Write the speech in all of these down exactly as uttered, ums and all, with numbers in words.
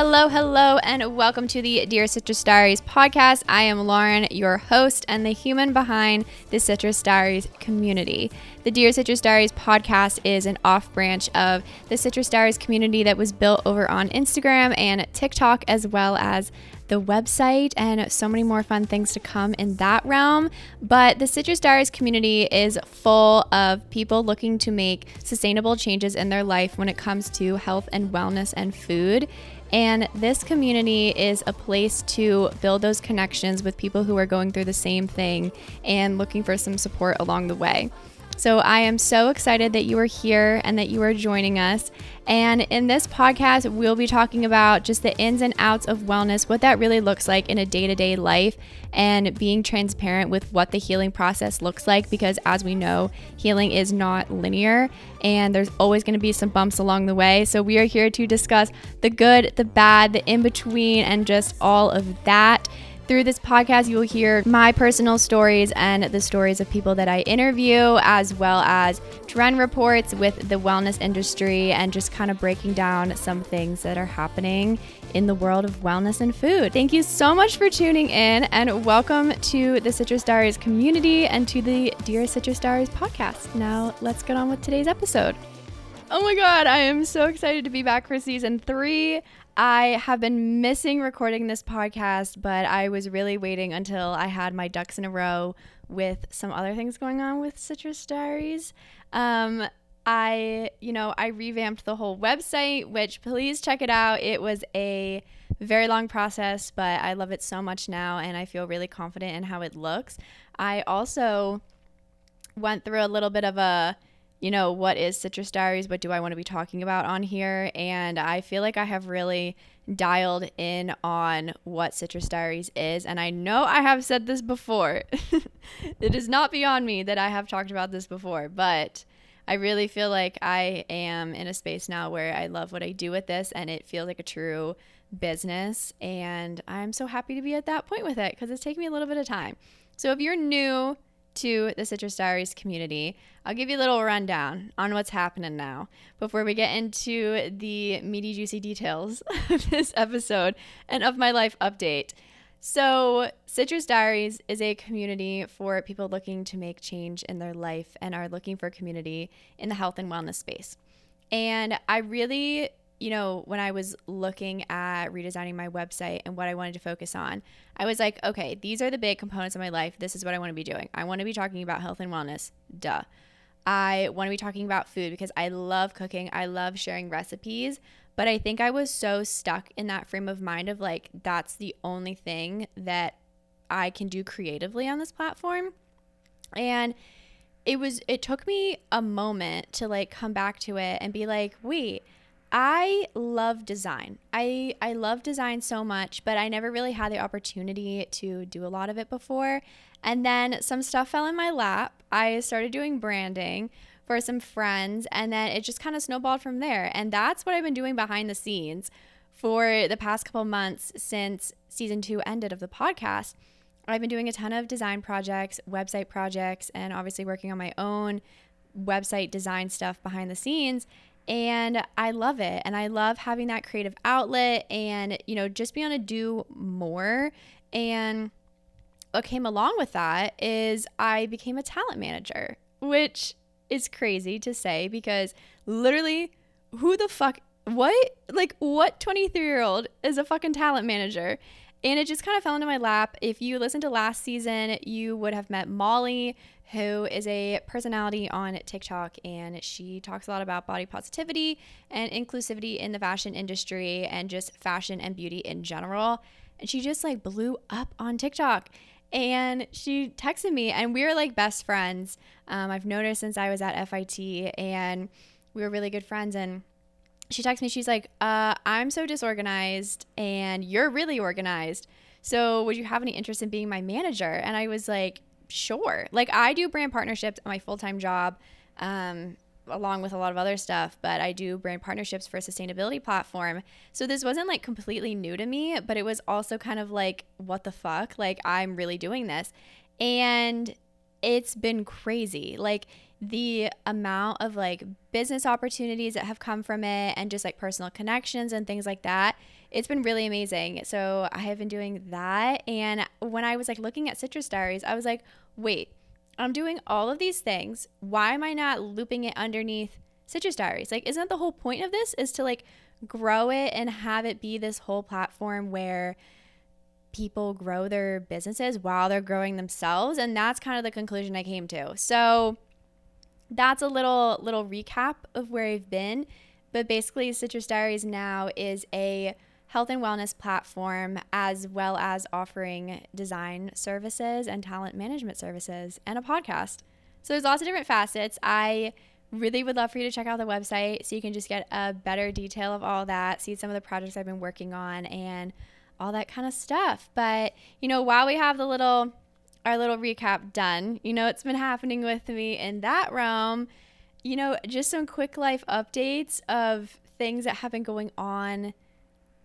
Hello, hello, and welcome to the Dear Citrus Diaries podcast. I am Lauren, your host and the human behind the Citrus Diaries community. The Dear Citrus Diaries podcast is an off branch of the Citrus Diaries community that was built over on Instagram and TikTok, as well as the website, and so many more fun things to come in that realm. But the Citrus Diaries community is full of people looking to make sustainable changes in their life when it comes to health and wellness and food. And this community is a place to build those connections with people who are going through the same thing and looking for some support along the way. So I am so excited that you are here and that you are joining us. And in this podcast, we'll be talking about just the ins and outs of wellness, what that really looks like in a day-to-day life, and being transparent with what the healing process looks like, because as we know, healing is not linear and there's always going to be some bumps along the way. So we are here to discuss the good, the bad, the in-between, and just all of that. Through this podcast, you will hear my personal stories and the stories of people that I interview, as well as trend reports with the wellness industry and just kind of breaking down some things that are happening in the world of wellness and food. Thank you so much for tuning in, and welcome to the Citrus Diaries community and to the Dear Citrus Diaries podcast. Now, let's get on with today's episode. Oh my God, I am so excited to be back for season three. I have been missing recording this podcast, but I was really waiting until I had my ducks in a row with some other things going on with Citrus Diaries. Um, I, you know, I revamped the whole website, which please check it out. It was a very long process, but I love it so much now, and I feel really confident in how it looks. I also went through a little bit of a you know, what is Citrus Diaries? What do I want to be talking about on here? And I feel like I have really dialed in on what Citrus Diaries is. And I know I have said this before. It is not beyond me that I have talked about this before, but I really feel like I am in a space now where I love what I do with this, and it feels like a true business. And I'm so happy to be at that point with it, because it's taken me a little bit of time. So if you're new to the Citrus Diaries community, I'll give you a little rundown on what's happening now before we get into the meaty, juicy details of this episode and of my life update. So Citrus Diaries is a community for people looking to make change in their life and are looking for community in the health and wellness space. And I really, you know, when I was looking at redesigning my website and what I wanted to focus on, I was like, okay, these are the big components of my life. This is what I want to be doing. I want to be talking about health and wellness. Duh. I want to be talking about food because I love cooking. I love sharing recipes. But I think I was so stuck in that frame of mind of like, that's the only thing that I can do creatively on this platform. And it was, it took me a moment to like come back to it and be like, wait, I love design. I, I love design so much, but I never really had the opportunity to do a lot of it before. And then some stuff fell in my lap. I started doing branding for some friends, and then it just kind of snowballed from there. And that's what I've been doing behind the scenes for the past couple months since season two ended of the podcast. I've been doing a ton of design projects, website projects, and obviously working on my own website design stuff behind the scenes. And I love it. And I love having that creative outlet and, you know, just being able to do more. And what came along with that is I became a talent manager, which is crazy to say because literally who the fuck, what, like what twenty-three year old is a fucking talent manager? And it just kind of fell into my lap. If you listened to last season, you would have met Molly, who is a personality on TikTok, and she talks a lot about body positivity and inclusivity in the fashion industry and just fashion and beauty in general. And she just like blew up on TikTok. And she texted me, and we were like best friends. Um, I've known her since I was at F I T, and we were really good friends. And she texted me, she's like, uh, I'm so disorganized and you're really organized. So would you have any interest in being my manager? And I was like, sure. Like I do brand partnerships at my full-time job, um, along with a lot of other stuff, but I do brand partnerships for a sustainability platform. So this wasn't like completely new to me, but it was also kind of like, what the fuck? Like I'm really doing this. And it's been crazy. Like the amount of like business opportunities that have come from it and just like personal connections and things like that, it's been really amazing. So I have been doing that. And when I was like looking at Citrus Diaries, I was like, wait, I'm doing all of these things. Why am I not looping it underneath Citrus Diaries? Like, isn't the whole point of this is to like grow it and have it be this whole platform where people grow their businesses while they're growing themselves? And that's kind of the conclusion I came to. So that's a little little recap of where I've been. But basically, Citrus Diaries now is a health and wellness platform, as well as offering design services and talent management services and a podcast. So there's lots of different facets. I really would love for you to check out the website so you can just get a better detail of all that, see some of the projects I've been working on and all that kind of stuff. But, you know, while we have the little, our little recap done, you know, it's been happening with me in that realm, you know, just some quick life updates of things that have been going on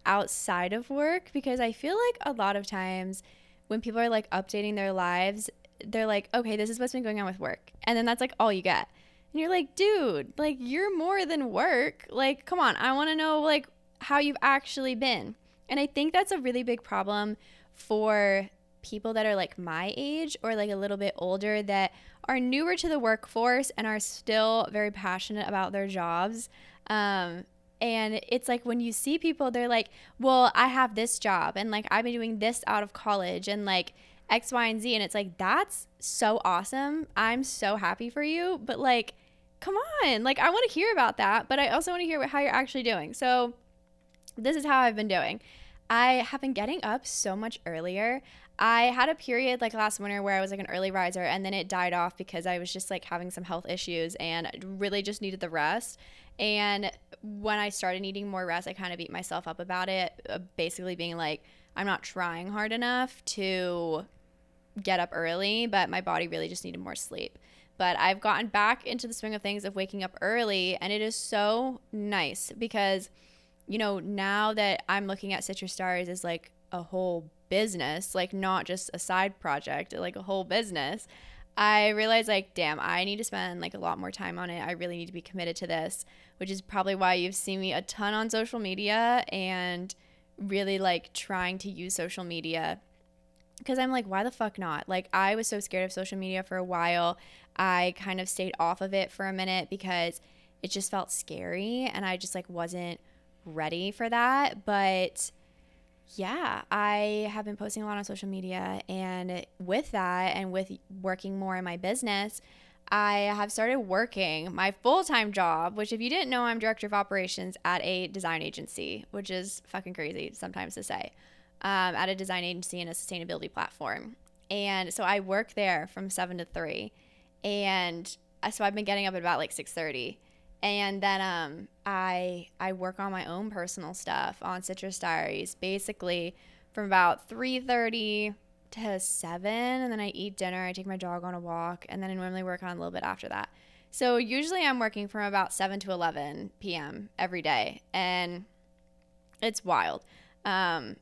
outside of work, because I feel like a lot of times when people are like updating their lives, they're like, okay, this is what's been going on with work. And then that's like all you get. And you're like, dude, like you're more than work. Like, come on, I want to know like how you've actually been. And I think that's a really big problem for people that are like my age or like a little bit older that are newer to the workforce and are still very passionate about their jobs. Um, and it's like when you see people, they're like, well, I have this job and like I've been doing this out of college and like X, Y, and Z. And it's like, that's so awesome. I'm so happy for you. But like, come on, like I want to hear about that, but I also want to hear how you're actually doing. So this is how I've been doing. I have been getting up so much earlier. I had a period like last winter where I was like an early riser, and then it died off because I was just like having some health issues and really just needed the rest. And when I started needing more rest, I kind of beat myself up about it, basically being like, I'm not trying hard enough to get up early, but my body really just needed more sleep. But I've gotten back into the swing of things of waking up early, and it is so nice because, you know, now that I'm looking at Citrus Stars as like a whole business, like not just a side project, like a whole business, I realized like, damn, I need to spend like a lot more time on it. I really need to be committed to this, which is probably why you've seen me a ton on social media and really like trying to use social media, because I'm like, why the fuck not? Like I was so scared of social media for a while. I kind of stayed off of it for a minute because it just felt scary and I just like wasn't ready for that. But yeah, I have been posting a lot on social media, and with that and with working more in my business, I have started working my full-time job, which if you didn't know, I'm director of operations at a design agency, which is fucking crazy sometimes to say, um, at a design agency and a sustainability platform. And so I work there from seven to three. And so I've been getting up at about like six thirty. And then um, I I work on my own personal stuff on Citrus Diaries, basically from about three thirty to seven, and then I eat dinner, I take my dog on a walk, and then I normally work on a little bit after that. So usually I'm working from about seven to eleven p.m. every day, and it's wild. Um,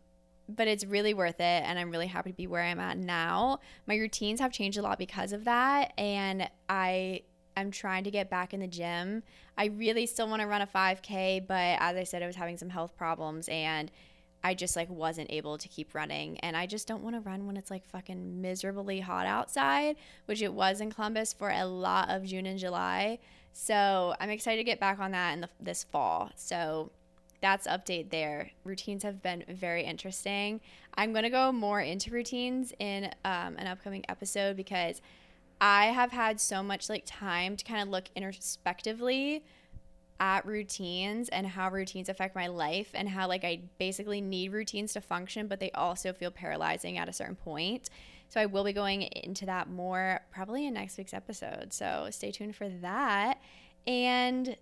but it's really worth it, and I'm really happy to be where I'm at now. My routines have changed a lot because of that, and I... I'm trying to get back in the gym. I really still want to run a five K, but as I said, I was having some health problems and I just like wasn't able to keep running. And I just don't want to run when it's like fucking miserably hot outside, which it was in Columbus for a lot of June and July. So I'm excited to get back on that in the, this fall. So that's update there. Routines have been very interesting. I'm going to go more into routines in um, an upcoming episode because I have had so much like time to kind of look introspectively at routines and how routines affect my life and how like I basically need routines to function, but they also feel paralyzing at a certain point. So I will be going into that more probably in next week's episode. So stay tuned for that. And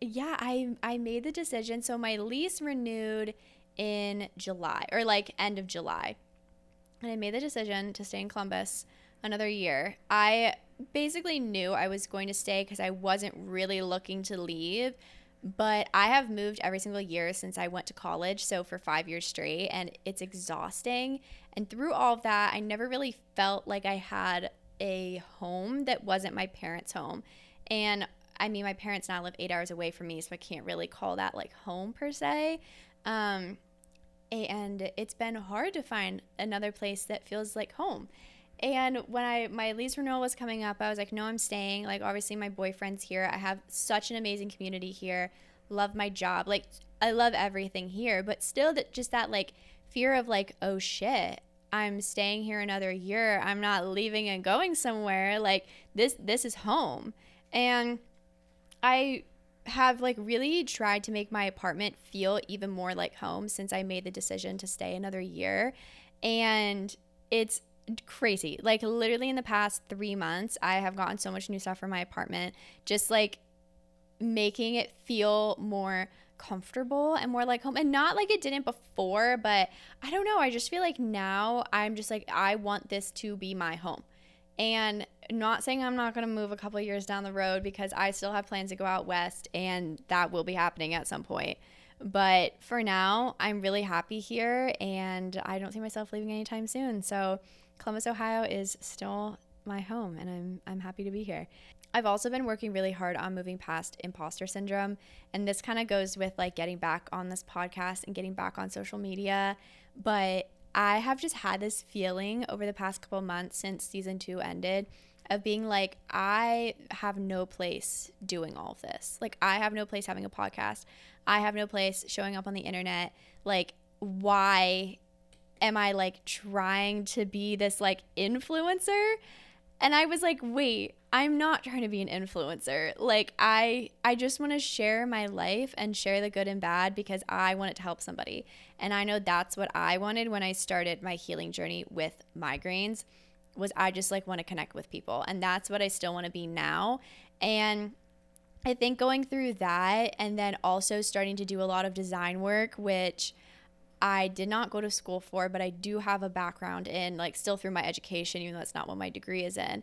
yeah, I I made the decision. So my lease renewed in July or like end of July. And I made the decision to stay in Columbus another year. I basically knew I was going to stay because I wasn't really looking to leave, but I have moved every single year since I went to college, so for five years straight, and it's exhausting. And through all of that, I never really felt like I had a home that wasn't my parents' home. And I mean, my parents now live eight hours away from me, so I can't really call that like home per se. Um, and it's been hard to find another place that feels like home. And when I my lease renewal was coming up, I was like, no, I'm staying. Like, obviously my boyfriend's here. I have such an amazing community here. Love my job. Like, I love everything here. But still, that just that like fear of like, oh shit, I'm staying here another year. I'm not leaving and going somewhere. Like, this this is home. And I have like really tried to make my apartment feel even more like home since I made the decision to stay another year. And it's crazy. Like, literally in the past three months, I have gotten so much new stuff for my apartment, just like making it feel more comfortable and more like home. And not like it didn't before, but I don't know. I just feel like now I'm just like, I want this to be my home. And not saying I'm not going to move a couple of years down the road, because I still have plans to go out west, and that will be happening at some point. But for now, I'm really happy here, and I don't see myself leaving anytime soon. So Columbus, Ohio is still my home, and I'm I'm happy to be here. I've also been working really hard on moving past imposter syndrome, and this kind of goes with like getting back on this podcast and getting back on social media. But I have just had this feeling over the past couple months since season two ended of being like, I have no place doing all of this. Like, I have no place having a podcast. I have no place showing up on the internet. Like, why am I like trying to be this like influencer? And I was like, wait, I'm not trying to be an influencer. Like, I I just want to share my life and share the good and bad, because I want it to help somebody. And I know that's what I wanted when I started my healing journey with migraines, was I just like want to connect with people. And that's what I still want to be now. And I think going through that, and then also starting to do a lot of design work, which I did not go to school for, but I do have a background in, like, still through my education, even though that's not what my degree is in.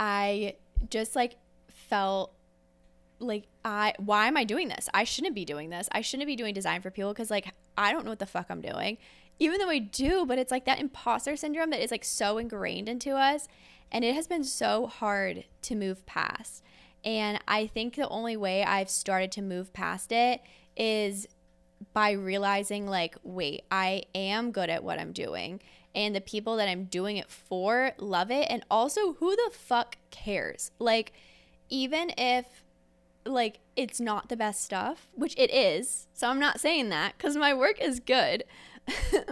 I just like felt like, I, why am I doing this? I shouldn't be doing this. I shouldn't be doing design for people, because like, I don't know what the fuck I'm doing, even though I do. But it's like that imposter syndrome that is like so ingrained into us, and it has been so hard to move past. And I think the only way I've started to move past it is by realizing like, wait, I am good at what I'm doing, and the people that I'm doing it for love it. And also, who the fuck cares? Like, even if like it's not the best stuff, which it is, so I'm not saying that, because my work is good,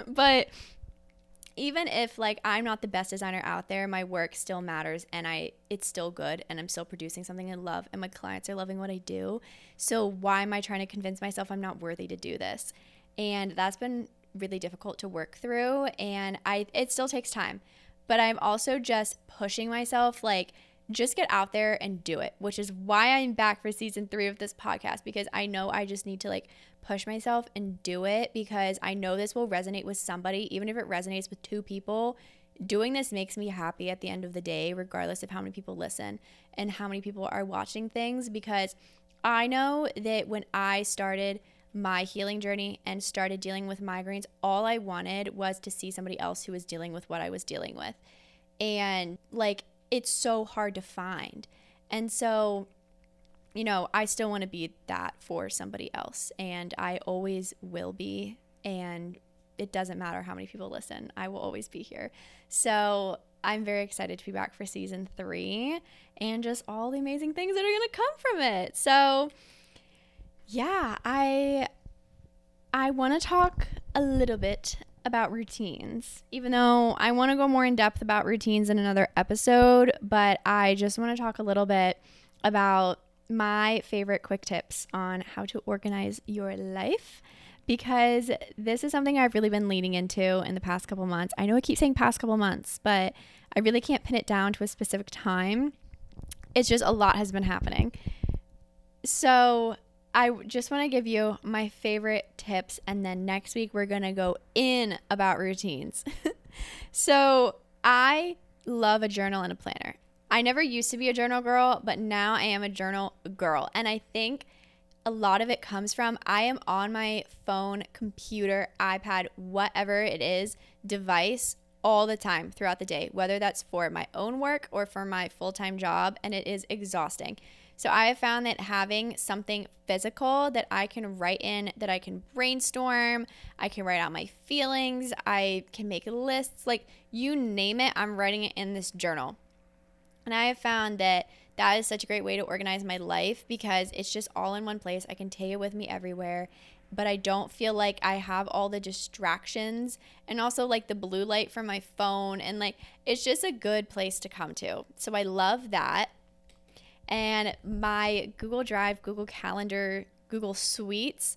but even if like I'm not the best designer out there, my work still matters, and I it's still good, and I'm still producing something I love, and my clients are loving what I do. So why am I trying to convince myself I'm not worthy to do this? And that's been really difficult to work through, and I it still takes time. But I'm also just pushing myself, like, just get out there and do it, which is why I'm back for season three of this podcast, because I know I just need to like push myself and do it, because I know this will resonate with somebody. Even if it resonates with two people, doing this makes me happy at the end of the day, regardless of how many people listen and how many people are watching things. Because I know that when I started my healing journey and started dealing with migraines, all I wanted was to see somebody else who was dealing with what I was dealing with. And like, it's so hard to find. And so, you know, I still want to be that for somebody else, and I always will be, and it doesn't matter how many people listen, I will always be here. So I'm very excited to be back for season three, and just all the amazing things that are going to come from it. So yeah, I I want to talk a little bit about routines, even though I want to go more in depth about routines in another episode. But I just want to talk a little bit about my favorite quick tips on how to organize your life, because this is something I've really been leaning into in the past couple months. I know I keep saying past couple months, but I really can't pin it down to a specific time. It's just a lot has been happening. So I just want to give you my favorite tips, and then next week we're going to go in about routines. So I love a journal and a planner. I never used to be a journal girl, but now I am a journal girl. And I think a lot of it comes from I am on my phone, computer, iPad, whatever it is, device all the time throughout the day, whether that's for my own work or for my full-time job, and it is exhausting. So I have found that having something physical that I can write in, that I can brainstorm, I can write out my feelings, I can make lists, like you name it, I'm writing it in this journal. And I have found that that is such a great way to organize my life because it's just all in one place. I can take it with me everywhere, but I don't feel like I have all the distractions and also like the blue light from my phone, and like it's just a good place to come to. So I love that. And my Google Drive, Google Calendar, Google Suites.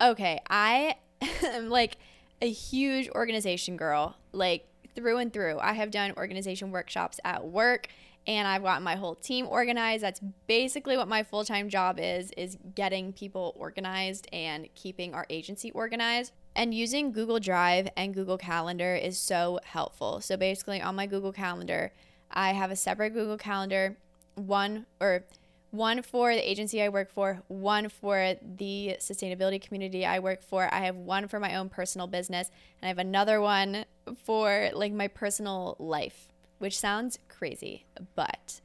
Okay, I am like a huge organization girl, like through and through. I have done organization workshops at work, and I've gotten my whole team organized. That's basically what my full-time job is, is getting people organized and keeping our agency organized. And using Google Drive and Google Calendar is so helpful. So basically on my Google Calendar, I have a separate Google Calendar, one or one for the agency I work for, one for the sustainability community I work for. I have one for my own personal business, and I have another one for like my personal life, which sounds crazy, but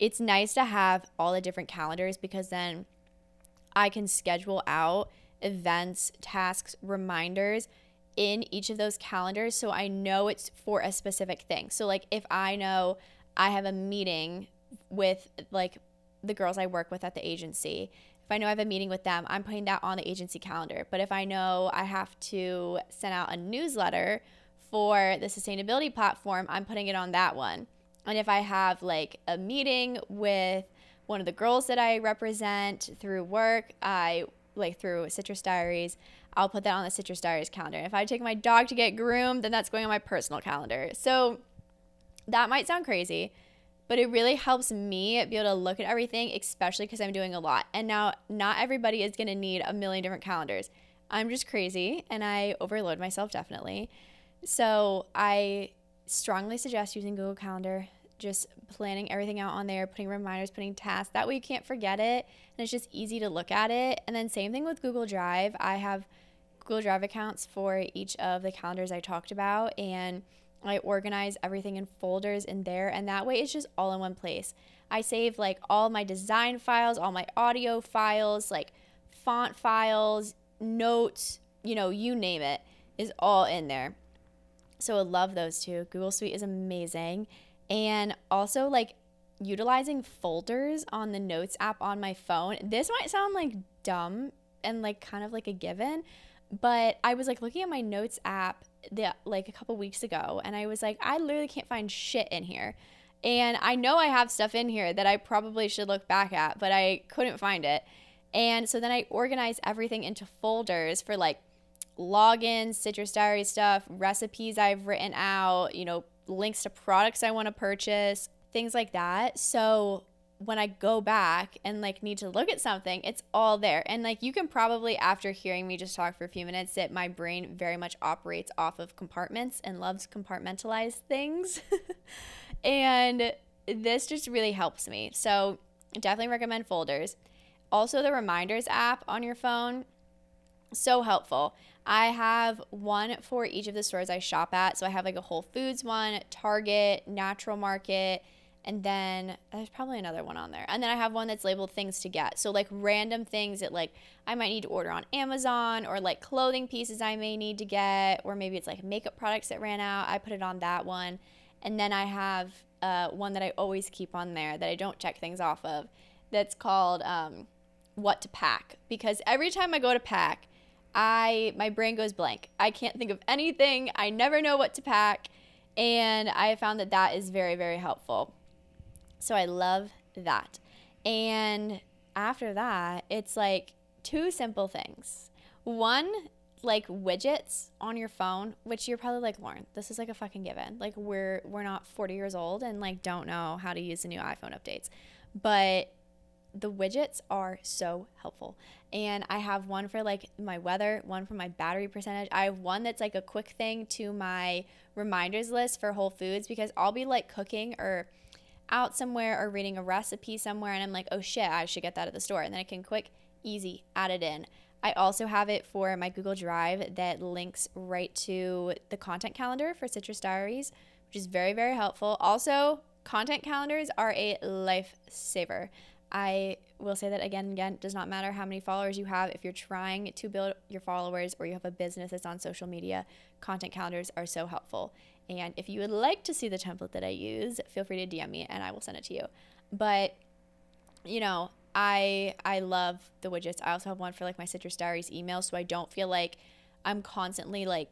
it's nice to have all the different calendars because then I can schedule out events, tasks, reminders in each of those calendars so I know it's for a specific thing. So like if I know I have a meeting with like the girls I work with at the agency, if I know I have a meeting with them, I'm putting that on the agency calendar. But if I know I have to send out a newsletter for the sustainability platform, I'm putting it on that one. And if I have like a meeting with one of the girls that I represent through work, I like through Citrus Diaries, I'll put that on the Citrus Diaries calendar. If I take my dog to get groomed, then that's going on my personal calendar. So that might sound crazy, but it really helps me be able to look at everything, especially because I'm doing a lot. And now not everybody is going to need a million different calendars. I'm just crazy and I overload myself definitely. So I strongly suggest using Google Calendar, just planning everything out on there, putting reminders, putting tasks. That way you can't forget it, and it's just easy to look at it. And then same thing with Google Drive. I have Google Drive accounts for each of the calendars I talked about, and I organize everything in folders in there, and that way it's just all in one place. I save like all my design files, all my audio files, like font files, notes, you know, you name it, is all in there. So I love those two. Google Suite is amazing. And also like utilizing folders on the Notes app on my phone. This might sound like dumb and like kind of like a given, but I was like looking at my Notes app the, like a couple weeks ago, and I was like, I literally can't find shit in here. And I know I have stuff in here that I probably should look back at, but I couldn't find it. And so then I organized everything into folders for like logins, Citrus Diary stuff, recipes I've written out, you know, links to products I want to purchase, things like that. So when I go back and like need to look at something, it's all there. And like you can probably, after hearing me just talk for a few minutes, that my brain very much operates off of compartments and loves compartmentalized things. And this just really helps me. So definitely recommend folders. Also the Reminders app on your phone, so helpful. I have one for each of the stores I shop at. So I have like a Whole Foods one, Target, Natural Market, and then there's probably another one on there. And then I have one that's labeled things to get. So like random things that like I might need to order on Amazon, or like clothing pieces I may need to get, or maybe it's like makeup products that ran out. I put it on that one. And then I have uh, one that I always keep on there that I don't check things off of. That's called um, What to Pack, because every time I go to pack, I my brain goes blank. I can't think of anything. I never know what to pack, and I found that that is very, very helpful. So I love that. And after that, it's like two simple things. One, like widgets on your phone, which you're probably like, Lauren, this is like a fucking given. Like we're we're not forty years old and like don't know how to use the new iPhone updates, but the widgets are so helpful. And I have one for like my weather, one for my battery percentage. I have one that's like a quick thing to my reminders list for Whole Foods, because I'll be like cooking or out somewhere or reading a recipe somewhere, and I'm like, oh shit, I should get that at the store. And then I can quick, easy, add it in. I also have it for my Google Drive that links right to the content calendar for Citrus Diaries, which is very, very helpful. Also, content calendars are a lifesaver. I will say that again and again, it does not matter how many followers you have. If you're trying to build your followers or you have a business that's on social media, content calendars are so helpful. And if you would like to see the template that I use, feel free to D M me and I will send it to you. But, you know, I I love the widgets. I also have one for like my Citrus Diaries email, so I don't feel like I'm constantly like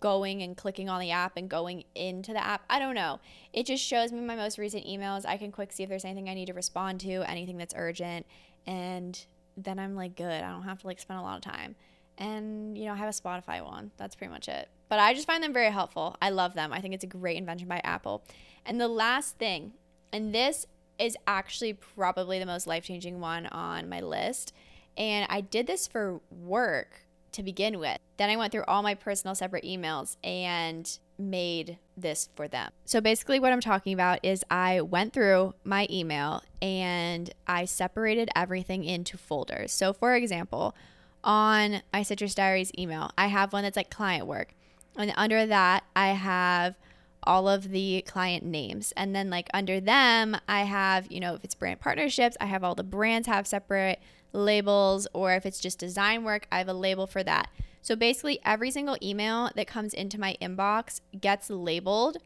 going and clicking on the app and going into the app. I don't know. It just shows me my most recent emails. I can quick see if there's anything I need to respond to, anything that's urgent. And then I'm like, good. I don't have to like spend a lot of time. And, you know, I have a Spotify one. That's pretty much it. But I just find them very helpful. I love them. I think it's a great invention by Apple. And the last thing, and this is actually probably the most life-changing one on my list. And I did this for work to begin with. Then I went through all my personal separate emails and made this for them. So basically what I'm talking about is I went through my email and I separated everything into folders. So for example, on my Citrus Diaries email, I have one that's like client work. And under that, I have all of the client names. And then like under them, I have, you know, if it's brand partnerships, I have all the brands have separate labels, or if it's just design work, I have a label for that. So basically every single email that comes into my inbox gets labeled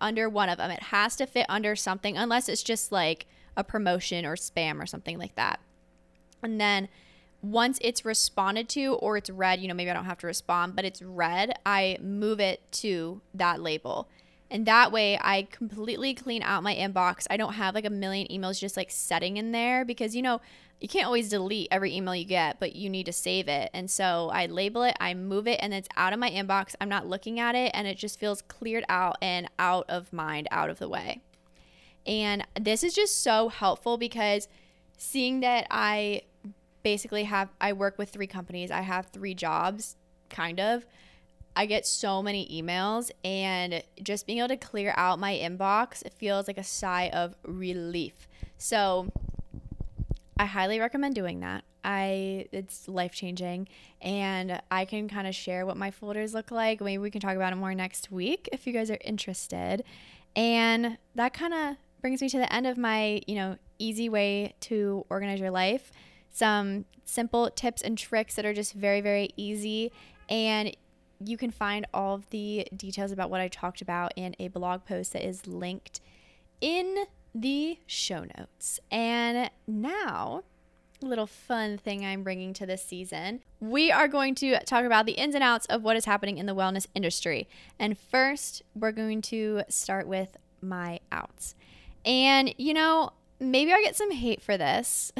under one of them. It has to fit under something unless it's just like a promotion or spam or something like that. And then once it's responded to or it's read, you know, maybe I don't have to respond, but it's read, I move it to that label. And that way I completely clean out my inbox. I don't have like a million emails just like sitting in there because, you know, you can't always delete every email you get, but you need to save it. And so I label it, I move it, and it's out of my inbox. I'm not looking at it, and it just feels cleared out and out of mind, out of the way. And this is just so helpful because seeing that I basically have, I work with three companies, I have three jobs, kind of. I get so many emails, and just being able to clear out my inbox, it feels like a sigh of relief. So I highly recommend doing that. I it's life-changing, and I can kind of share what my folders look like. Maybe we can talk about it more next week if you guys are interested. And that kind of brings me to the end of my, you know, easy way to organize your life. Some simple tips and tricks that are just very, very easy, and you can find all of the details about what I talked about in a blog post that is linked in the show notes. And now, a little fun thing I'm bringing to this season. We are going to talk about the ins and outs of what is happening in the wellness industry. And first, we're going to start with my outs. And, you know, maybe I get some hate for this.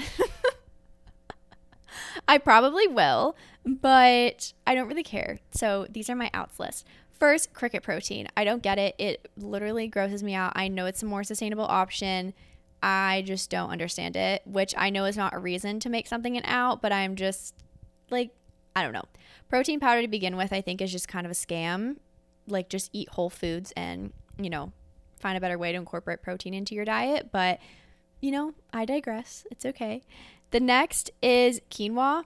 I probably will, but I don't really care. So these are my outs list. First, cricket protein. I don't get it. It literally grosses me out. I know it's a more sustainable option. I just don't understand it, which I know is not a reason to make something an out, but I'm just like, I don't know. Protein powder to begin with, I think is just kind of a scam. Like just eat Whole Foods and, you know, find a better way to incorporate protein into your diet. But, you know, I digress. It's okay. The next is quinoa.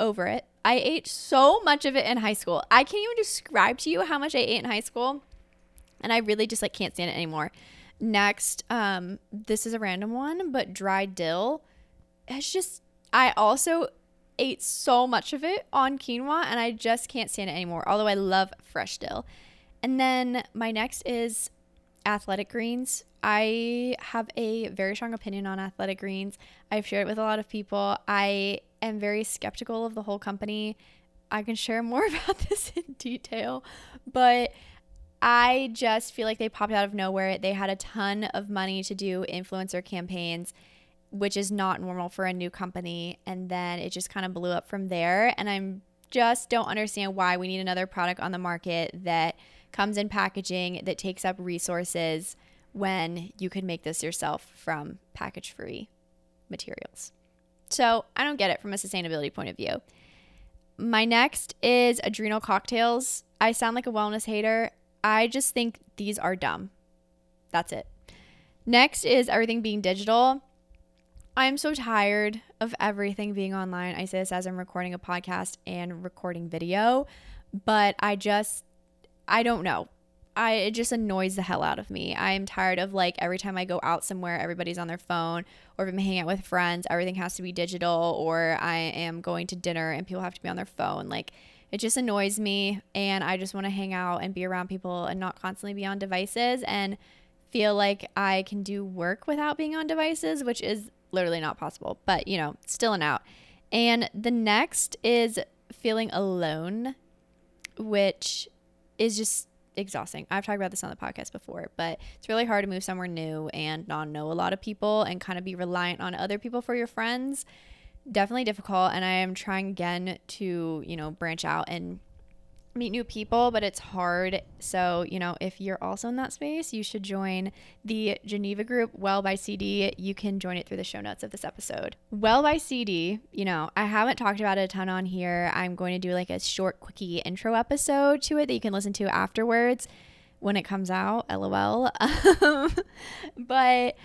Over it. I ate so much of it in high school. I can't even describe to you how much I ate in high school, and I really just like can't stand it anymore. Next, um, this is a random one, but dry dill. It's just, I also ate so much of it on quinoa, and I just can't stand it anymore, although I love fresh dill. And then my next is athletic greens. I have a very strong opinion on athletic greens. I've shared it with a lot of people. I am very skeptical of the whole company. I can share more about this in detail, but I just feel like they popped out of nowhere. They had a ton of money to do influencer campaigns, which is not normal for a new company. And then it just kind of blew up from there. And I'm just don't understand why we need another product on the market that comes in packaging that takes up resources when you could make this yourself from package-free materials. So I don't get it from a sustainability point of view. My next is adrenal cocktails. I sound like a wellness hater. I just think these are dumb. That's it. Next is everything being digital. I'm so tired of everything being online. I say this as I'm recording a podcast and recording video, but I just, I don't know. I it just annoys the hell out of me. I am tired of, like, every time I go out somewhere, everybody's on their phone, or if I'm hanging out with friends, everything has to be digital, or I am going to dinner and people have to be on their phone. Like, it just annoys me, and I just want to hang out and be around people and not constantly be on devices and feel like I can do work without being on devices, which is literally not possible, but, you know, still an out. And the next is feeling alone, which is just exhausting. I've talked about this on the podcast before, but it's really hard to move somewhere new and not know a lot of people and kind of be reliant on other people for your friends. Definitely difficult, and I am trying again to, you know, branch out and meet new people, but it's hard. So, you know, if you're also in that space, you should join the Geneva group, Well by C D. You can join it through the show notes of this episode. Well by C D, you know, I haven't talked about it a ton on here. I'm going to do like a short, quickie intro episode to it that you can listen to afterwards when it comes out, LOL. Um, but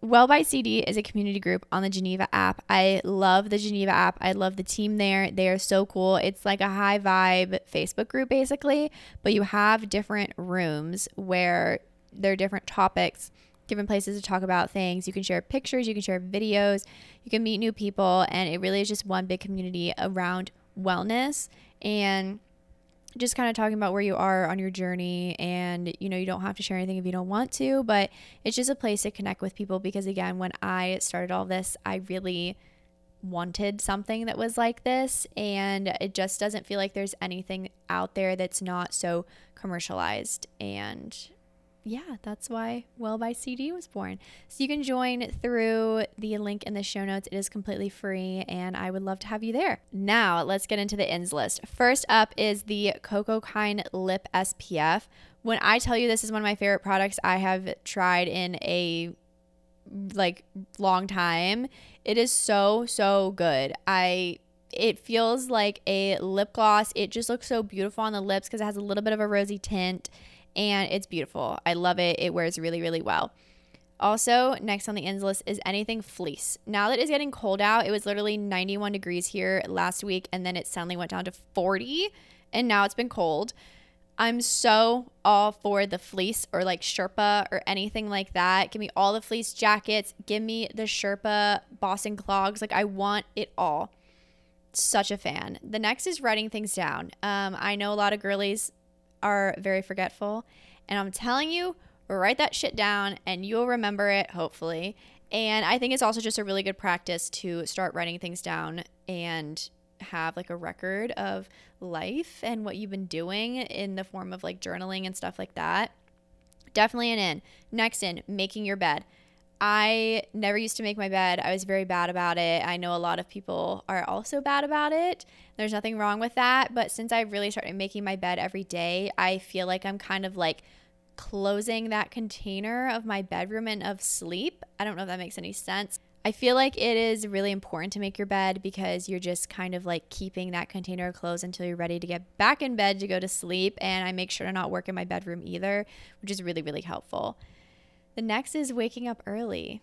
Well by C D is a community group on the Geneva app. I love the Geneva app. I love the team there. They are so cool. It's like a high vibe Facebook group basically, but you have different rooms where there are different topics, different places to talk about things. You can share pictures, you can share videos, you can meet new people, and it really is just one big community around wellness and just kind of talking about where you are on your journey. And, you know, you don't have to share anything if you don't want to, but it's just a place to connect with people, because again, when I started all this, I really wanted something that was like this, and it just doesn't feel like there's anything out there that's not so commercialized. And yeah, that's why Well by C D was born. So you can join through the link in the show notes. It is completely free, and I would love to have you there. Now let's get into the ins list. First up is the CocoKind Lip S P F. When I tell you this is one of my favorite products I have tried in a like long time, it is so, so good. I... It feels like a lip gloss. It just looks so beautiful on the lips because it has a little bit of a rosy tint. And it's beautiful. I love it. It wears really, really well. Also, next on the ends list is anything fleece. Now that it's getting cold out, it was literally ninety-one degrees here last week, and then it suddenly went down to forty, and now it's been cold. I'm so all for the fleece, or like Sherpa or anything like that. Give me all the fleece jackets. Give me the Sherpa Boston clogs. Like, I want it all. Such a fan. The next is writing things down. Um, I know a lot of girlies are very forgetful, and I'm telling you, write that shit down and you'll remember it, hopefully. And I think it's also just a really good practice to start writing things down and have like a record of life and what you've been doing in the form of like journaling and stuff like that. Definitely an in. Next in, making your bed. I never used to make my bed. I was very bad about it. I know a lot of people are also bad about it. There's nothing wrong with that. But since I really started making my bed every day, I feel like I'm kind of like closing that container of my bedroom and of sleep. I don't know if that makes any sense. I feel like it is really important to make your bed, because you're just kind of like keeping that container closed until you're ready to get back in bed to go to sleep. And I make sure to not work in my bedroom either, which is really, really helpful. The next is waking up early,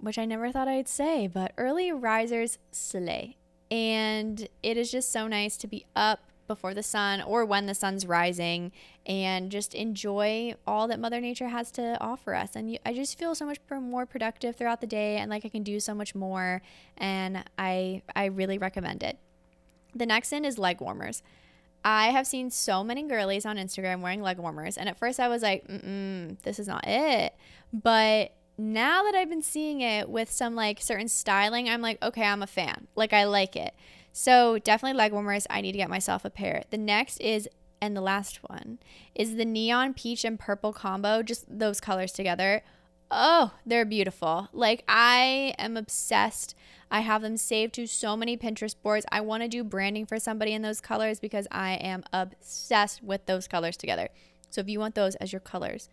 which I never thought I'd say, but early risers slay. And it is just so nice to be up before the sun or when the sun's rising and just enjoy all that Mother Nature has to offer us. And you, I just feel so much more productive throughout the day, and like I can do so much more, and I I really recommend it. The next in is leg warmers. I have seen so many girlies on Instagram wearing leg warmers, and at first I was like, mm-mm, this is not it. But now that I've been seeing it with some like certain styling, I'm like, okay, I'm a fan. Like, I like it. So definitely leg warmers. I need to get myself a pair. The next is, and the last one, is the neon peach and purple combo. Just those colors together. Oh, they're beautiful. Like, I am obsessed. I have them saved to so many Pinterest boards. I want to do branding for somebody in those colors because I am obsessed with those colors together. So if you want those as your colors,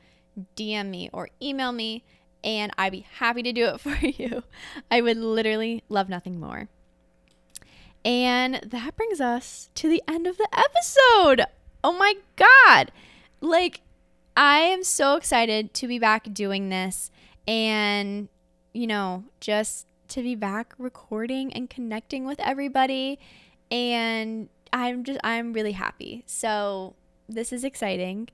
D M me or email me, and I'd be happy to do it for you. I would literally love nothing more. And that brings us to the end of the episode. Oh my God. Like, I am so excited to be back doing this, and, you know, just to be back recording and connecting with everybody. And I'm just, I'm really happy. So this is exciting.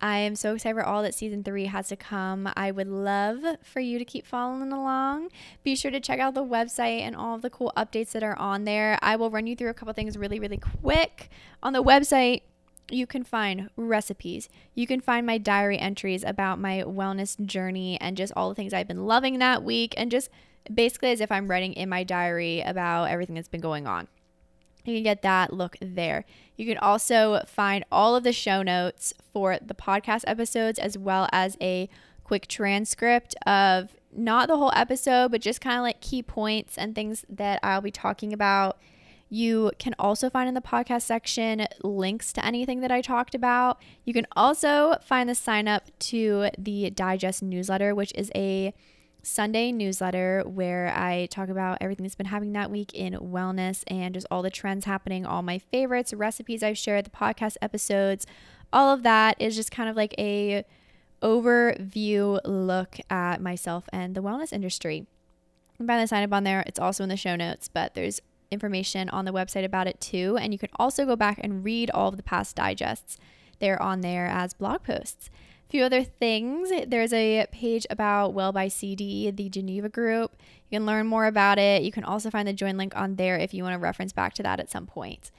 I am so excited for all that season three has to come. I would love for you to keep following along. Be sure to check out the website and all of the cool updates that are on there. I will run you through a couple things really, really quick. On the website, you can find recipes. You can find my diary entries about my wellness journey and just all the things I've been loving that week, and just basically as if I'm writing in my diary about everything that's been going on. You can get that look there. You can also find all of the show notes for the podcast episodes, as well as a quick transcript of not the whole episode, but just kind of like key points and things that I'll be talking about. You can also find in the podcast section links to anything that I talked about. You can also find the sign up to the Digest newsletter, which is a Sunday newsletter where I talk about everything that's been happening that week in wellness and just all the trends happening, all my favorites, recipes I've shared, the podcast episodes. All of that is just kind of like a overview look at myself and the wellness industry. You can find the sign up on there. It's also in the show notes, but there's information on the website about it too. And you can also go back and read all of the past digests. They're on there as blog posts. Few other things. There's a page about Well by C D, the Geneva group. You can learn more about it. You can also find the join link on there if you want to reference back to that at some point.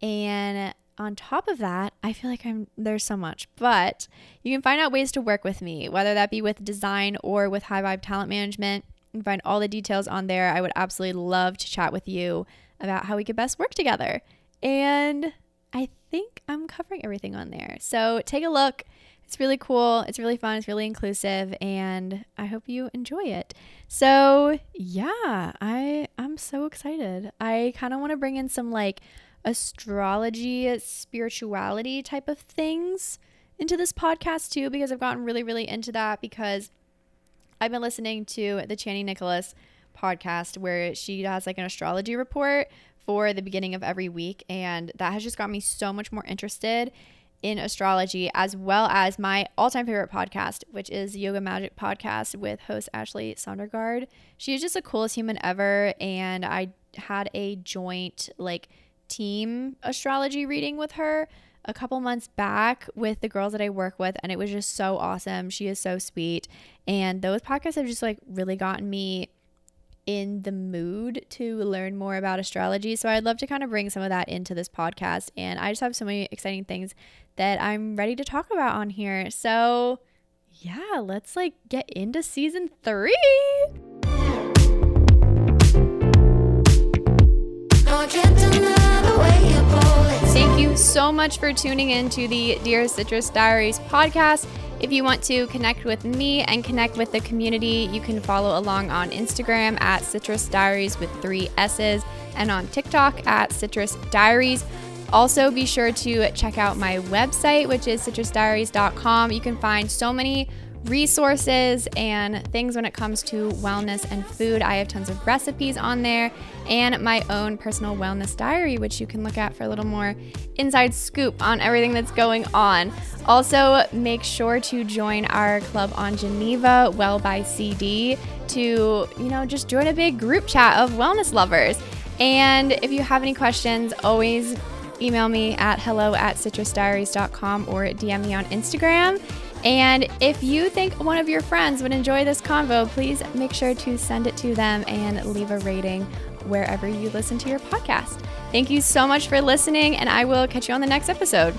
And on top of that, I feel like I'm there's so much, but you can find out ways to work with me, whether that be with design or with High Vibe Talent Management. You can find all the details on there. I would absolutely love to chat with you about how we could best work together. And I think I'm covering everything on there. So take a look. It's really cool. It's really fun. It's really inclusive, and I hope you enjoy it. So yeah, I, I'm so excited. I kind of want to bring in some like astrology, spirituality type of things into this podcast too, because I've gotten really, really into that because I've been listening to the Chani Nicholas podcast where she has like an astrology report for the beginning of every week. And that has just got me so much more interested in astrology, as well as my all-time favorite podcast, which is Yoga Magic Podcast with host Ashley Sondergaard. She is just the coolest human ever, and I had a joint like team astrology reading with her a couple months back with the girls that I work with, and it was just so awesome. She is so sweet, and those podcasts have just like really gotten me in the mood to learn more about astrology. So I'd love to kind of bring some of that into this podcast, and I just have so many exciting things that I'm ready to talk about on here. So yeah, let's like get into season three. Thank you so much for tuning in to the Dear Citrus Diaries podcast. If you want to connect with me and connect with the community, you can follow along on Instagram at Citrus Diaries with three S's, and on TikTok at Citrus Diaries. Also, be sure to check out my website, which is Citrus Diaries dot com. You can find so many resources and things when it comes to wellness and food. I have tons of recipes on there, and my own personal wellness diary, which you can look at for a little more inside scoop on everything that's going on. Also, make sure to join our club on Geneva, Well by C D, to, you know, just join a big group chat of wellness lovers. And if you have any questions, always email me at hello at citrus diaries dot com or D M me on Instagram. And if you think one of your friends would enjoy this convo, please make sure to send it to them and leave a rating wherever you listen to your podcast. Thank you so much for listening, and I will catch you on the next episode.